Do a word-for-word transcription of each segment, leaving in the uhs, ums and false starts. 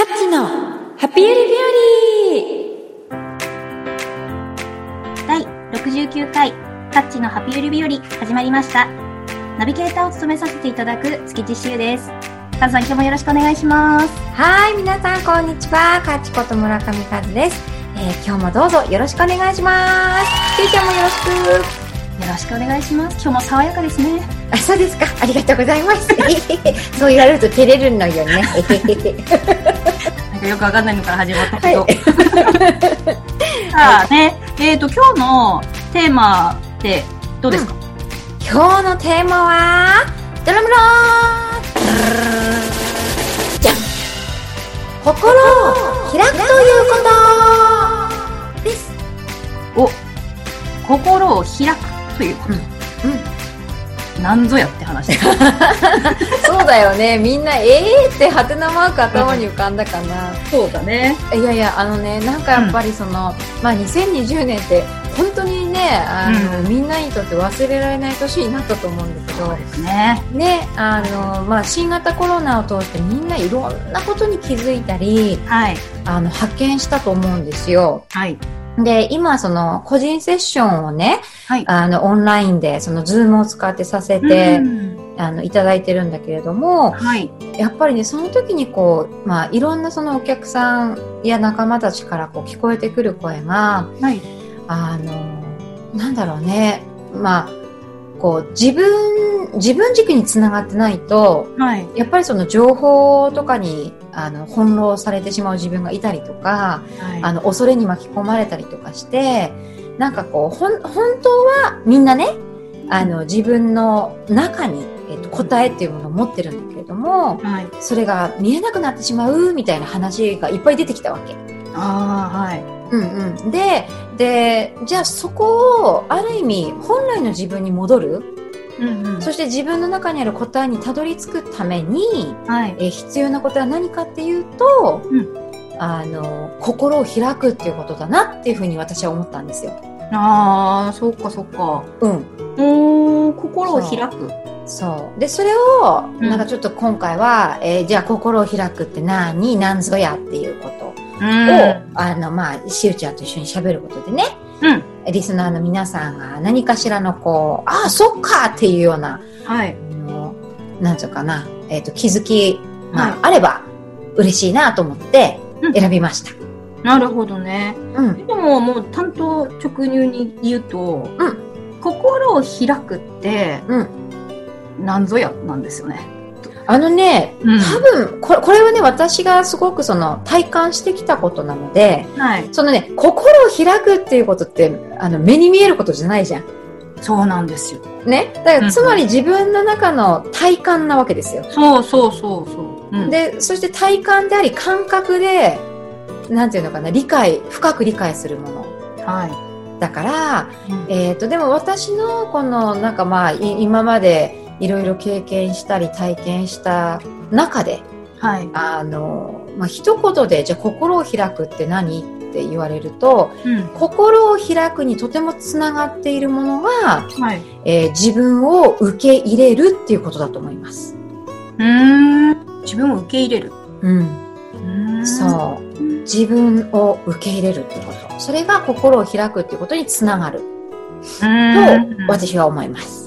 カッチのハピユリ日和だいろくじゅうきゅうかいカッチのハピユリ日和始まりました。ナビゲーターを務めさせていただく月地修です。カズさん、今日もよろしくお願いします。はい、皆さんこんにちは。カッチこと村上カズです、えー、今日もどうぞよろしくお願いします。キューちゃんもよろしくよろしくお願いします。今日も爽やかですね。あ、そうですか。ありがとうございます。そう言われると照れるのよね。なんかよくわかんないのから始まったけど。はい、さあね、えっと今日のテーマってどうですか、うん、今日のテーマはドラムローンじゃん。心を開くということです。お、心を開くということ、うん、なんぞやって話そうだよね。みんなえーってハテナマーク頭に浮かんだかな、うん、そうだね。いやいや、あのね、なんかやっぱりその、うん、まあにせんにじゅうねんって本当にね、あの、うん、みんなにとって忘れられない年になったと思うんだけど、そうですね。ね、あの、まあ、新型コロナを通してみんないろんなことに気づいたり、はい、あの発見したと思うんですよ。はい。で、今、その、個人セッションをね、はい、あの、オンラインで、その、ズームを使ってさせて、あの、いただいてるんだけれども、はい、やっぱりね、その時にこう、まあ、いろんなそのお客さんや仲間たちからこう、聞こえてくる声が、はい、あの、なんだろうね、まあ、こう、自分、自分軸につながってないと、はい、やっぱりその情報とかに、あの翻弄されてしまう自分がいたりとか、はい、あの恐れに巻き込まれたりとかして、なんかこうほん本当はみんなね、あの自分の中に、えっと、答えっていうものを持ってるんだけれども、はい、それが見えなくなってしまうみたいな話がいっぱい出てきたわけ。ああ、はい。うんうん。で、で、じゃあそこをある意味本来の自分に戻る、うんうん、そして自分の中にある答えにたどり着くために、はい、え必要なことは何かっていうと、うん、あの心を開くっていうことだなっていうふうに私は思ったんですよ。ああ、そっかそっか。うん。うん、心を開く。そう。そうで、それを、うん、なんかちょっと今回は、えー、じゃあ心を開くって何、何ぞやっていうことを、うん、あのまあしゅうちゃんと一緒に喋ることでね。うん。リスナーの皆さんが何かしらのこう、ああ、そっかっていうような、はい、なんていうかな、えっと、気づきがあれば嬉しいなと思って選びました。うん、なるほどね。うん、でももう単刀直入に言うと、うん、心を開くって、うん、なんぞやなんですよね。あのね、うん、多分これ、これはね、私がすごくその体感してきたことなので、はい、そのね、心を開くっていうことって、あの、目に見えることじゃないじゃん。そうなんですよ。ね。だから、つまり自分の中の体感なわけですよ。うん、そうそうそうそう、うん。で、そして体感であり、感覚で、なんていうのかな、理解、深く理解するもの。はい。だから、うん、えっと、でも私のこの、なんかまあ、今まで、いろいろ経験したり体験した中で、はい、あの、まあ、一言で、じゃあ心を開くって何って言われると、うん、心を開くにとてもつながっているものは、はい、えー、自分を受け入れるっていうことだと思います。うーん、自分を受け入れる。うん。うーん、そう。自分を受け入れるってこと。それが心を開くっていうことにつながる。と、私は思います。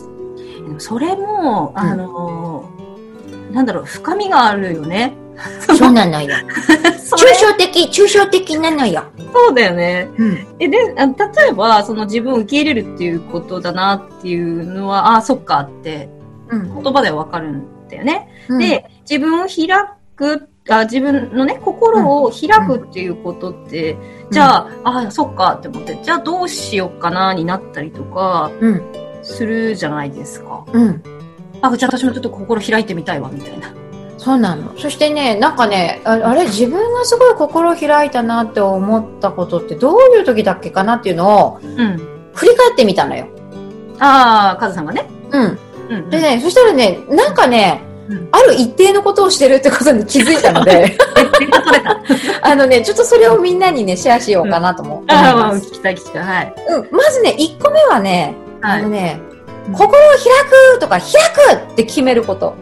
それも、あのーうん、なんだろう、深みがあるよね。そうなのよ。抽象的、抽象的なのよ。そうだよね。うん、えで、例えば、その自分を受け入れるっていうことだなっていうのは、ああ、そっかって、うん、言葉ではわかるんだよね。うん、で、自分を開く、あ、自分のね、心を開くっていうことって、うん、じゃあ、ああ、そっかって思って、じゃあどうしようかなになったりとか、うん、するじゃないですか。うん。あ、じゃあ私もちょっと心開いてみたいわみたいな。そうなの。そしてね、なんかね、あ、あれ自分がすごい心開いたなって思ったことってどういう時だっけかなっていうのを、うん、振り返ってみたのよ。ああ、カズさんがね。うん。うんうん、でね、そしたらね、なんかね、うん、ある一定のことをしてるってことに気づいたのであのね、ちょっとそれをみんなにねシェアしようかなと思う。ああ、まあ、聞きたい聞きたい。はい。うん。まずね、いっこめはね。あのね、はい、心を開くとか開くって決めること。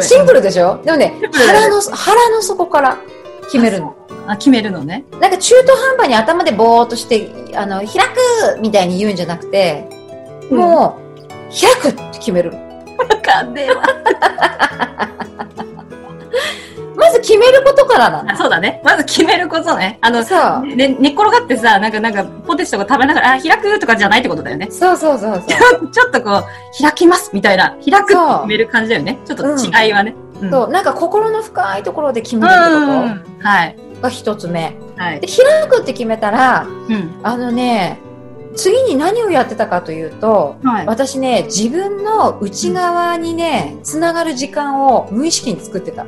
シンプルでしょ。でもね、腹の腹の底から決めるの。あ、決めるのね。なんか中途半端に頭でぼーっとしてあの開くみたいに言うんじゃなくて、うん、もう開くって決める。わかんねえわ。まず決めることからだ、ね。そうだね。まず決めることね。あのさ、ね、寝っ転がってさ、なんかなんかポテチとか食べながら、あ、開くとかじゃないってことだよね。そうそうそうそう。ちょっとこう開きますみたいな、開くって決める感じだよね。ちょっと違いはね。うん、そう、なんか心の深いところで決めるってこと。はい。が一つ目、はい、で開くって決めたら、うん、あのね次に何をやってたかというと、はい、私ね自分の内側にねつながる時間を無意識に作ってた。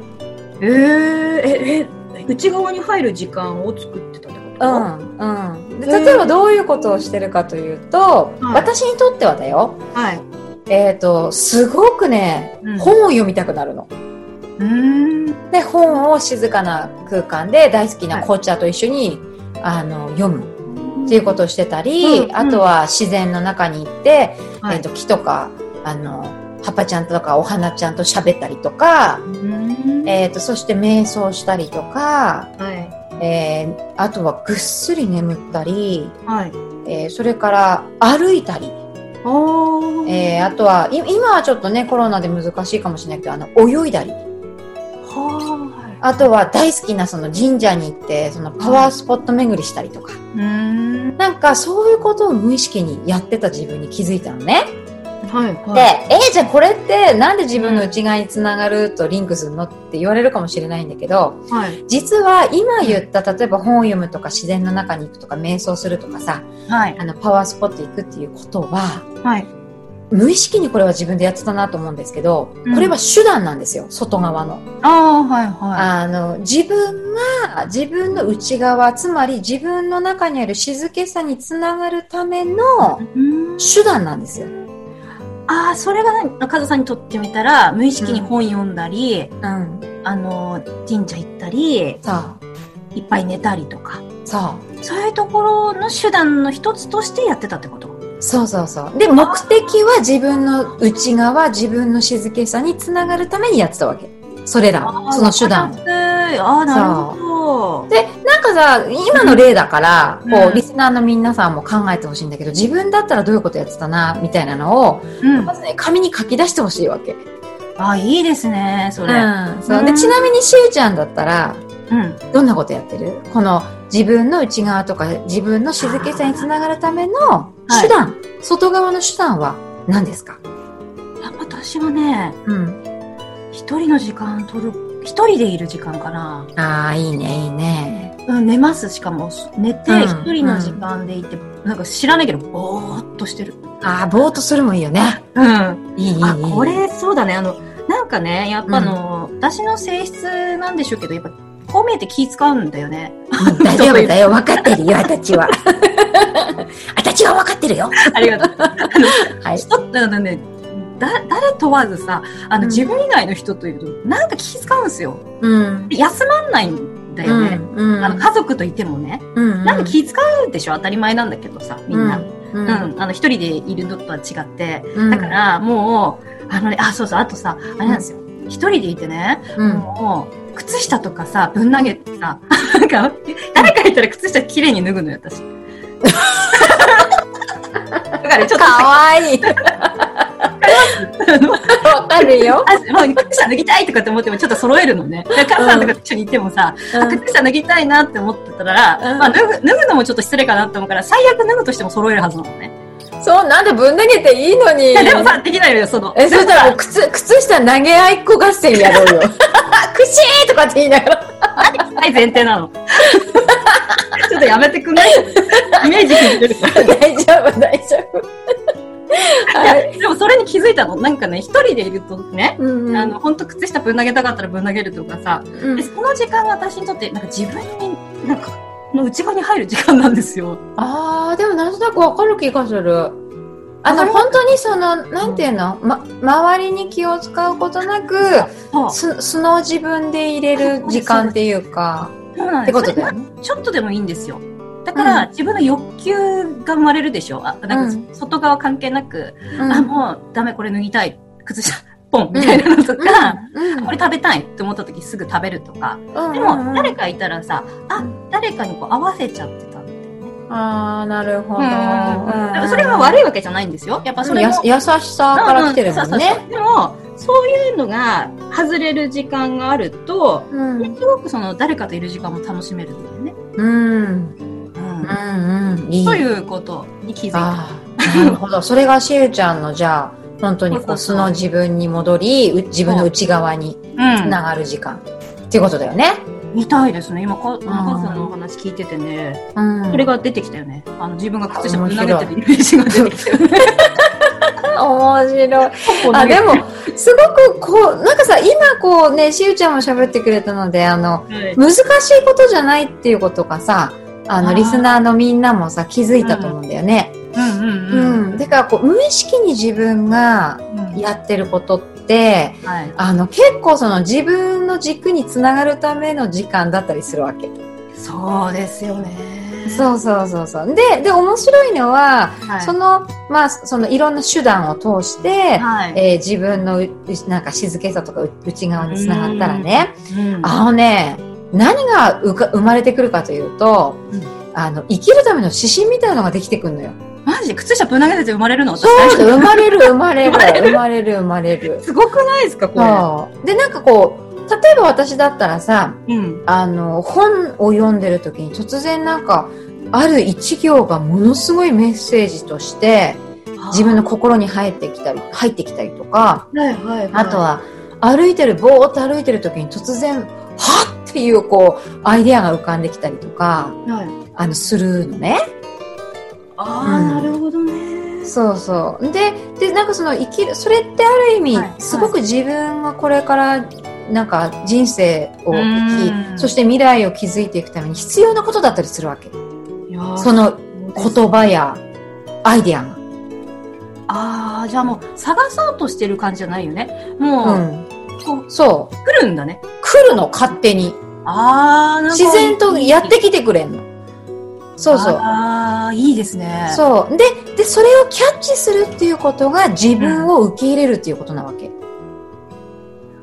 えー、ええ内側に入る時間を作ってたってことか。うんうん。で例えばどういうことをしてるかというと、はい、私にとってはだよ、はい、えーとすごくね、うん、本を読みたくなるの。うーん。で本を静かな空間で大好きな紅茶と一緒に、はい、あの読むっていうことをしてたり、うん、あとは自然の中に行って、はい、えーと木とかあの葉っぱちゃんとかお花ちゃんと喋ったりとか、うん、えーとそして瞑想したりとか、はい、えー、あとはぐっすり眠ったり、はい、えー、それから歩いたり、おー、えー、あとは今はちょっとねコロナで難しいかもしれないけどあの泳いだり。あとは大好きなその神社に行ってそのパワースポット巡りしたりとか、うーん、なんかそういうことを無意識にやってた自分に気づいたのね、はいはい、で、えー、じゃあこれってなんで自分の内側につながるとリンクするのって言われるかもしれないんだけど、はい、実は今言った例えば本を読むとか自然の中に行くとか瞑想するとかさ、はい、あのパワースポット行くっていうことは、はい、無意識にこれは自分でやってたなと思うんですけど、うん、これは手段なんですよ、外側の。あ、はいはい、あの自分が自分の内側、つまり自分の中にある静けさにつながるための手段なんですよ。ああ、それがカズさんにとってみたら無意識に本読んだり、うんうん、あの神社行ったり、いっぱい寝たりとか、そう、そういうところの手段の一つとしてやってたってこと。そうそうそう。で、目的は自分の内側、自分の静けさにつながるためにやってたわけ。それら、その手段を。ああ、なるほど。で、なんかさ、今の例だから、うん、こう、リスナーの皆さんも考えてほしいんだけど、自分だったらどういうことやってたな、みたいなのを、うん、まずね、紙に書き出してほしいわけ。ああ、いいですね、それ。うん。そう。で、ちなみにしゅうちゃんだったら、うん、どんなことやってる？この自分の内側とか自分の静けさにつながるための手段、はい、外側の手段は何ですか？いや、私はね、うん、一人の時間取る、一人でいる時間かな。ああ、いいね、いいね。うん、寝ます、しかも。寝て、うん、一人の時間でいて、うん、なんか知らないけど、ぼーっとしてる。ああ、ぼーっとするもいいよね。うん。いい、いい、いい。あ、これ、そうだね。あの、なんかね、やっぱあの、うん、私の性質なんでしょうけど、やっぱ、こう見えて気使うんだよね。うん、大丈夫だよ。分かってるよ、私は。私は分かってるよ。ありがとう。はい。人ってのね、だ、誰問わずさ、あの、うん、自分以外の人といると、なんか気使うんですよ。うん。休まんないんだよね。うんうん、あの、家族といてもね。うん、うん。なんか気使うでしょ、当たり前なんだけどさ、みんな。うん。うんうん、あの、一人でいるのとは違って。うん、だから、もう、あのね、あ、そうそう、あとさ、あれなんですよ。一人でいてね、うん、もう、靴下とかさ、ぶん投げてさ、なんか、誰かいたら靴下綺麗に脱ぐのよ、私。だからちょっと。かわいい。わかるよ。靴下脱ぎたいとかって思ってもちょっと揃えるのね。母さんとかと一緒にいてもさ、うん、靴下脱ぎたいなって思ってたら、うん、まあ脱ぐ、脱ぐのもちょっと失礼かなって思うから、最悪脱ぐとしても揃えるはずなのね。そう、なんでぶん投げていいのに。でもさ、できないのよ、その。え、そしたらもう靴、靴下投げ合いっこ合戦やろうよ。くしーとかって言いながら。はい、前提なの。ちょっとやめてくんない？イメージしてる。大丈夫、大丈夫。はい、でもそれに気づいたの。なんかね、一人でいるとね、うんうん、あの、ほんと靴下ぶん投げたかったらぶん投げるとかさ、うん、でその時間が私にとって、なんか自分に、なんか、の内側に入る時間なんですよ。あー、でもなんとなくわかる気がする。あの、本当にその、なんていうの、ま、周りに気を使うことなく、す、素の自分で入れる時間っていうか、ってことだよね。ちょっとでもいいんですよ。だから、うん、自分の欲求が生まれるでしょ。あ、なんか、うん、外側関係なく、うん、あ、もう、ダメ、これ脱ぎたい。靴下。ポンみたいなのとか、うんうん、これ食べたいって思った時すぐ食べるとか、うん、でも誰かいたらさ、あ、誰かにこう合わせちゃってたんだよね。あー、なるほど、うんうん、それは悪いわけじゃないんですよ。やっぱそれも、うん、優しさから来てるもんね。そうそうそう。でもそういうのが外れる時間があると、うん、すごくその誰かといる時間も楽しめるんだよね。うんうんうん、いいということに気づいた。なるほど。それがしゆちゃんのじゃあ本当にこう素の自分に戻り、自分の内側につながる時間、うん、っていうことだよね。みたいですね。今カズさんのお話聞いててね、うん、それが出てきたよね。あの自分が靴下を投げてるイメージが出てきたよね。面白い。あ、でもすごくこうなんかさ、今こうね、しゆちゃんも喋ってくれたので、あの、はい、難しいことじゃないっていうことがさ、あのリスナーのみんなもさ気づいたと思うんだよね。うんうんうんうん。だからこう無意識に自分がやってることって、うん、はい、あの結構その自分の軸につながるための時間だったりするわけ。そうですよね。そうそうそうそう。でで面白いのは、はい、そのまあそのいろんな手段を通して、はい、えー、自分のなんか静けさとか内側につながったらね、うん、あのね。何がうか生まれてくるかというと、うん、あの生きるための指針みたいなのができてくるのよ。マジ？靴下ぶん投げてて生まれるの？そう生まれる生まれる生まれる生まれる。すごくないですかこれ？でなんかこう例えば私だったらさ、うん、あの本を読んでる時に突然なんかある一行がものすごいメッセージとして自分の心に入ってきたり入ってきたりとか、はいはいはい、あとは歩いてるぼーっと歩いてる時に突然はっっていうこうアイデアが浮かんできたりとか、はい、あのするのね。あー、うん、なるほどね。そうそう。で、でなんかその生きるそれってある意味、はいはい、すごく自分がこれからなんか人生を生き、そして未来を築いていくために必要なことだったりするわけ。いやその言葉やアイデアが。あー、じゃあもう探そうとしてる感じじゃないよね。もう、うんそう来るんだね。来るの勝手に。ああ、なんか自然とやってきてくれんの。そうそう。ああ、いいですね。そうででそれをキャッチするっていうことが自分を受け入れるっていうことなわけ。うん、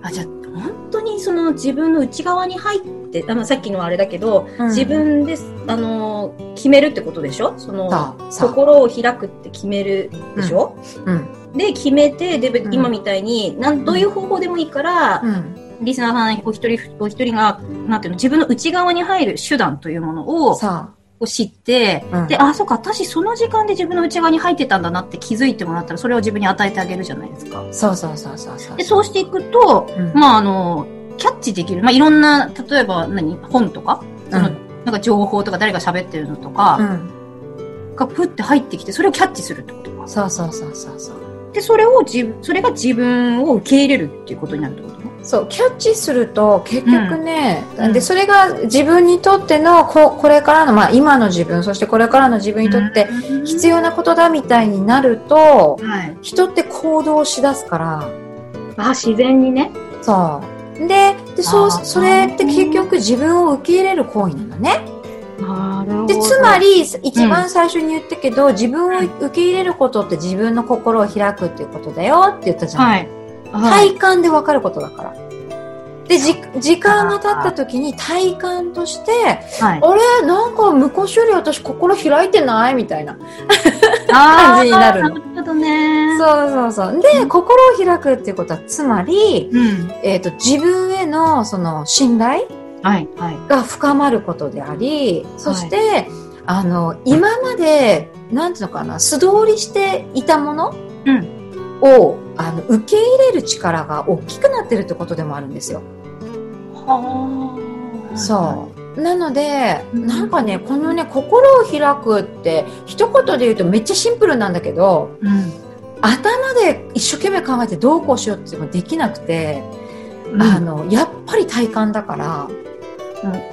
あ、じゃあ本当にその自分の内側に入ってあのさっきのあれだけど、うん、自分であの決めるってことでしょ。その心を開くって決めるでしょ。うん。うんで決めてで今みたいに何、うん、どういう方法でもいいから、うん、リスナーさんお一人お一人がなんていうの自分の内側に入る手段というものをを知って、うん、であそうか私その時間で自分の内側に入ってたんだなって気づいてもらったらそれを自分に与えてあげるじゃないですか。そうそうそうそうそう。でそうしていくと、うん、まああのキャッチできるまあいろんな例えば何本とかその、うん、なんか情報とか誰が喋ってるのとか、うん、がプって入ってきてそれをキャッチするってことか。そうそうそうそうそう。でそれを自分それが自分を受け入れるっていうことになるってことね。そうキャッチすると結局ね、うん、でそれが自分にとっての こ, これからの、まあ、今の自分そしてこれからの自分にとって必要なことだみたいになると、うん、人って行動しだすから、はい、あ自然にねそうででそうそれって結局自分を受け入れる行為なんだね。でつまり一番最初に言ったけど、うん、自分を受け入れることって自分の心を開くっていうことだよって言ったじゃない、はい、体感で分かることだからでじ時間が経った時に体感として あ, あれなんか向こうより私心開いてないみたいな感じになるの。なるほどね。そうそうそうで、うん、心を開くっていうことはつまり、うんえー、と自分へ の, その信頼はいはい、が深まることでありそして、はい、あの今までなんていうのかな素通りしていたものを、うん、あの受け入れる力が大きくなってるってことでもあるんですよ。はあそうなので、うん、なんかねこのね心を開くって一言で言うとめっちゃシンプルなんだけど、うん、頭で一生懸命考えてどうこうしようってもできなくて、うん、あのやっぱり体感だから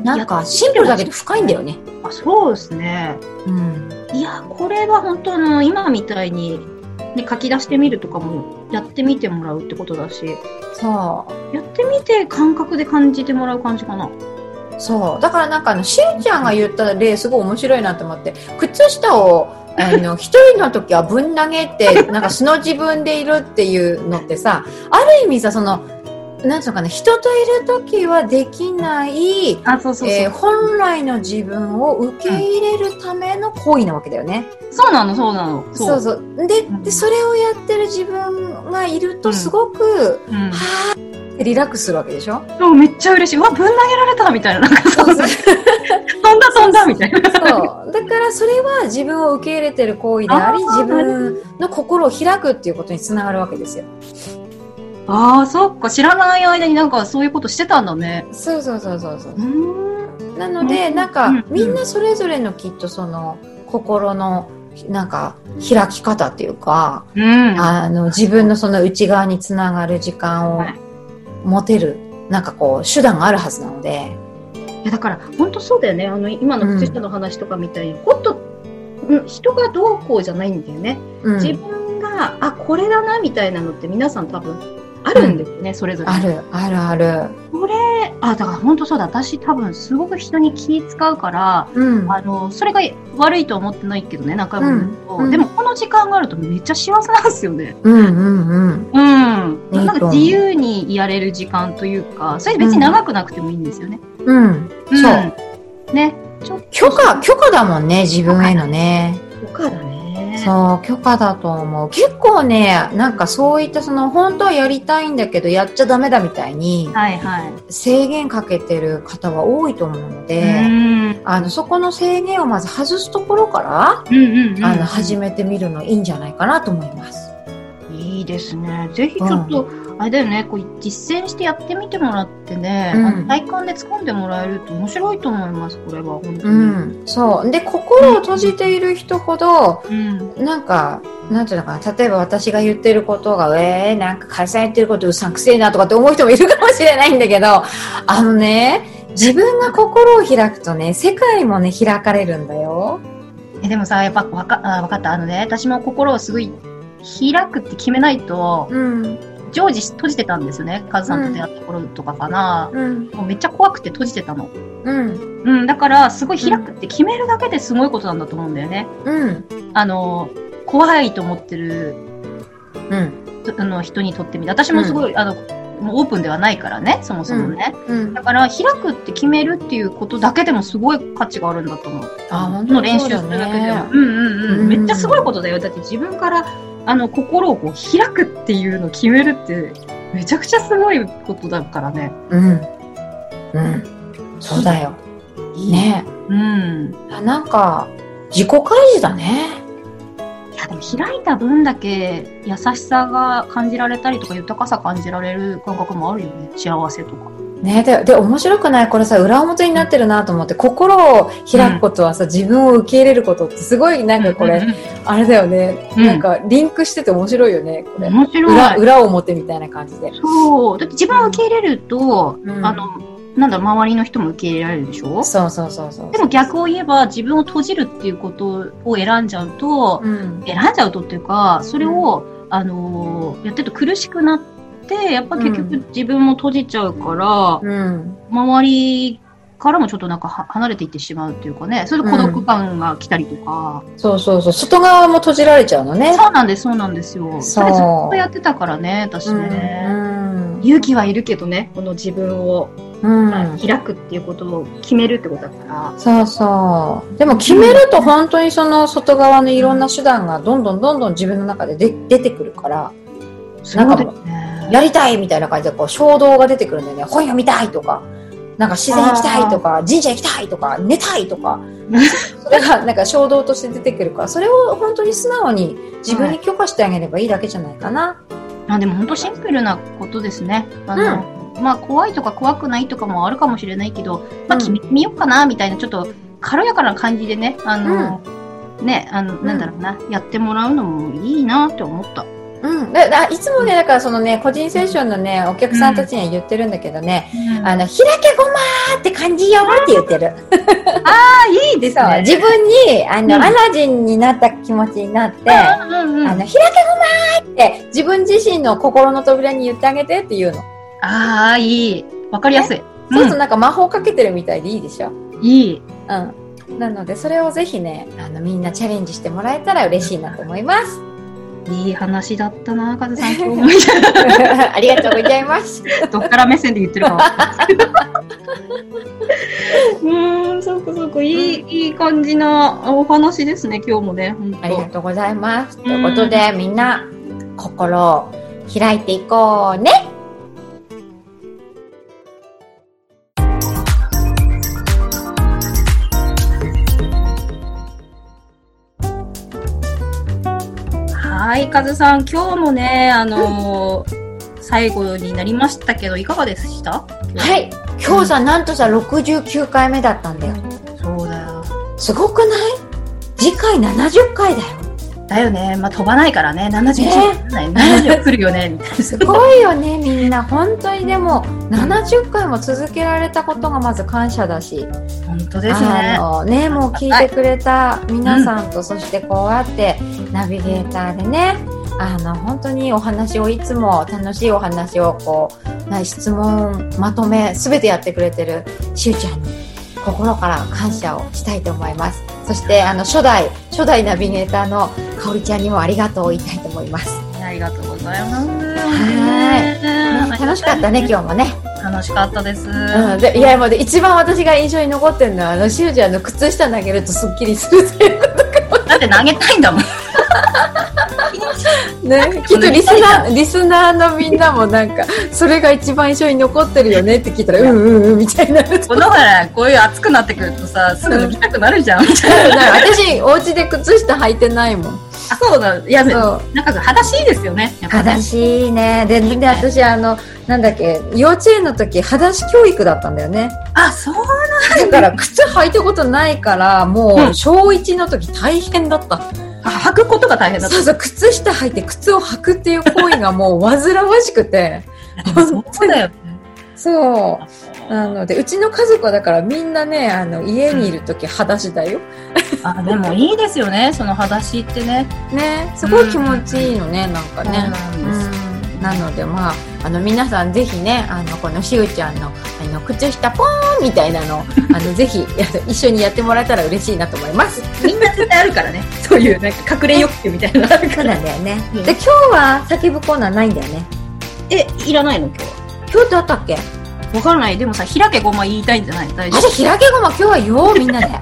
なんかシンプルだけど深いんだよね。あ、そうですね。うん。いやこれは本当あの今みたいに、ね、書き出してみるとかもやってみてもらうってことだし、さあやってみて感覚で感じてもらう感じかな。そうだからなんかあのしゅうちゃんが言った例すごい面白いなと思って、靴下をあの一人の時はぶん投げてなんか素の自分でいるっていうのってさ、ある意味さ、そのなんていうのかな、人といる時はできない本来の自分を受け入れるための行為なわけだよね。そうなのそうなのそうそうそうで、うん、でそれをやってる自分がいるとすごく、うんうん、はーってリラックスするわけでしょ。そう、めっちゃ嬉しい。うわ、ぶん投げられたみたいな、なんかそうそう飛んだ飛んだみたいな。そうだからそれは自分を受け入れてる行為であり、あ自分の心を開くっていうことにつながるわけですよ。ああ、そっか、知らない間になんかそういうことしてたんだね。そうそうそうそうそう。うん、なので、うん、なんか、うん、みんなそれぞれのきっとその心のなんか開き方っていうか、うん、あの自分のその内側につながる時間を持てる、はい、なんかこう手段があるはずなので。いやだから本当そうだよね。あの今の靴下の話とかみたいに、うん、本当人がどうこうじゃないんだよね。うん、自分があこれだなみたいなのって皆さん多分。あるんですね、うん、それぞれ。ある、ある、ある。これ、あ、だから本当そうだ。私多分すごく人に気使うから、うん、あの、それが悪いと思ってないけどね、中山と、うんうん。でもこの時間があるとめっちゃ幸せなんですよね。うんうんうん。うん。なんか自由にやれる時間というか、それ別に長くなくてもいいんですよね。うん。うんうん、そう。ね。ちょっと許可、許可だもんね、自分へのね。許可だね。そう許可だと思う。結構ね、なんかそういったその本当はやりたいんだけどやっちゃダメだみたいに、はいはい、制限かけてる方は多いと思うので、うんあのそこの制限をまず外すところから、うんうんうん、あの始めてみるのいいんじゃないかなと思います。いいですね。ぜひちょっと、うん、あれだよね、こう実践してやってみてもらってね、うん、あの体感で掴んでもらえると面白いと思います。これは本当に。うん、そうで心を閉じている人ほど、うん、なんかなんていうのかな、例えば私が言ってることがえーなんか会社言ってることうさんくせえなとかって思う人もいるかもしれないんだけど、あのね自分が心を開くとね世界もね開かれるんだよ。えでもさやっぱわかあわかったあのね私も心をすごい開くって決めないと、うん、常時閉じてたんですよね。カズさんと出会った頃とかかな、うん、もうめっちゃ怖くて閉じてたの、うんうん、だからすごい開くって決めるだけですごいことなんだと思うんだよね、うん、あの怖いと思ってる、うん、あの人にとってみて私もすごい、うん、あのもうオープンではないからねそもそもね、うんうん、だから開くって決めるっていうことだけでもすごい価値があるんだと思う。あ本当にそうだね。の練習するだけでは、うんうんうんうん、めっちゃすごいことだよ。だって自分からあの心をこう開くっていうのを決めるってめちゃくちゃすごいことだからね。うんうんそうだよね。うんなんか自己開示だね。いやでも開いた分だけ優しさが感じられたりとか豊かさ感じられる感覚もあるよね。幸せとかね。で、で面白くないこれさ裏表になってるなと思って。心を開くことはさ、うん、自分を受け入れることってすごいなんかこれ、うんうん、あれだよね、うん、なんかリンクしてて面白いよねこれ。面白い 裏, 裏表みたいな感じで。そうだって自分を受け入れると、うん、あのなんだ周りの人も受け入れられるでしょ。そうそうそうそう。でも逆を言えば自分を閉じるっていうことを選んじゃうと、うん、選んじゃうとっていうかそれを、うん、あのやってると苦しくなってでやっぱ結局自分も閉じちゃうから、うん、周りからもちょっとなんか離れていってしまうっていうかね。それで孤独感が来たりとか、うん、そうそうそう外側も閉じられちゃうのね。そうなんですそうなんですよ。それずっとやってたからね私ね、うんうん、勇気はいるけどねこの自分を、うんまあ、開くっていうことを決めるってことだから。そうそうでも決めると本当にその外側のいろんな手段がどんどんどんどん自分の中 で, で出てくるからそうですね。やりたいみたいな感じでこう衝動が出てくるんだよね。本読みたいとか、なんか自然行きたいとか、神社行きたいとか、寝たいとか、それがなんか衝動として出てくるから、それを本当に素直に自分に許可してあげればいいだけじゃないかな。はい、あでも本当シンプルなことですね。あの、うん、まあ怖いとか怖くないとかもあるかもしれないけど、まあ決めてみようかなみたいなちょっと軽やかな感じでね、あの、うん、ねあのなんだろうな、うん、やってもらうのもいいなって思った。うん、だだいつもねだからそのね個人セッションのねお客さんたちには言ってるんだけどね、うん、あの開けごまーって感じよって言ってる。ああいいですね。自分にあの、うん、アラジンになった気持ちになって、うんうんうん、あの開けごまーって自分自身の心の扉に言ってあげてっていうの。ああいいわかりやすい、ねうん、そうするとなんか魔法かけてるみたいでいいでしょ。いいうん。なのでそれをぜひね、あのみんなチャレンジしてもらえたら嬉しいなと思います。いい話だったな、カズさん今日ありがとうございます。どっから目線で言ってるか分かんないですけどうん、そこそこいい、うん、いい感じなお話ですね今日もね。ありがとうございます。ということでみんな心を開いていこうね。はい、カズさん今日もね、あのーうん、最後になりましたけどいかがでした？はい、今日さ、うん、なんとさろくじゅうきゅうかいめだったんだよ。そうだよ、すごくない？次回ななじゅっかいだよ。だよね、まあ、飛ばないからね、ななじゅういち、ななじゅう来るよねすごいよね、みんな本当に。でもななじゅっかいも続けられたことがまず感謝だし、本当ですね。あのね、もう聞いてくれた皆さんと、うん、そしてこうやってナビゲーターでね、あの本当にお話をいつも楽しいお話をこう質問まとめ全てやってくれてるしゅうちゃんに心から感謝をしたいと思います。そしてあの初代初代ナビゲーターのかおりちゃんにもありがとうを言いたいと思います。ありがとうございます。はい、ね、楽しかったね今日もね。楽しかったです、うん、で、いやもう一番私が印象に残ってるのはあのしゅうちゃんの靴下投げるとすっきりするっていうことか。だって投げたいんだもんね、きっとリスナー、リスナーのみんなもなんかそれが一番印象に残ってるよねって聞いたらうんうんうんみたいになる。このからこういう暑くなってくるとさすぐ脱ぎたくなるじゃんみたいな。私お家で靴下履いてないもん。あ、そうだ、いやそうなんか裸足ですよね。裸足ね。で、で私あのなんだっけ、幼稚園の時裸足教育だったんだよね。あ、そうなんだ。だから靴履いたことないからもう小いちの時大変だった、うん、履くことが大変だった。そうそう、靴下履いて靴を履くっていう行為がもう煩わしくてそうだよね。そうなのでうちの家族はだからみんなね、あの家にいるとき裸足だよあ、でもいいですよね、その裸足ってね。ね、すごい気持ちいいよね、うん、なんかね。そうなんです。うん、なのでまあ、あの皆さんぜひね、あのこのしゅうちゃんの、あの靴下ポーンみたいなのをあのぜひ一緒にやってもらえたら嬉しいなと思いますみんな絶対あるからねそういうなんか隠れ欲求みたいなのあるからそうなんだよね、うん、で今日は叫ぶコーナーないんだよね。え、いらないの今日は。今日ってあったっけ？わからない。でもさ、開けごま言いたいんじゃない？大丈夫。あれ、開けごま今日は言おうみんなで、ね、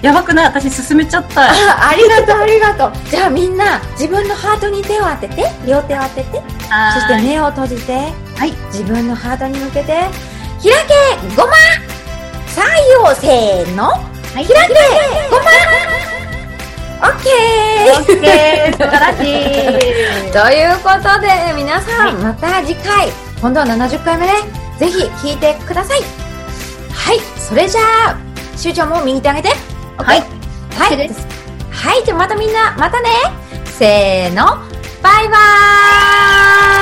やばくない？私進めちゃった。 あ, ありがとうありがとうじゃあみんな自分のハートに手を当てて、両手を当てて、そして目を閉じて、はい、自分のハートに向けて開けごま採用せーの、はい、開けごまオッケー、オッケー、素晴らしいということで皆さん、はい、また次回、今度はななじゅっかいめね、ぜひ聞いてください。はい、それじゃあしゅうちゃんも右手あげて、はい、はい、はい、はい、じゃあまたみんなまたね、せーの、バイバーイ。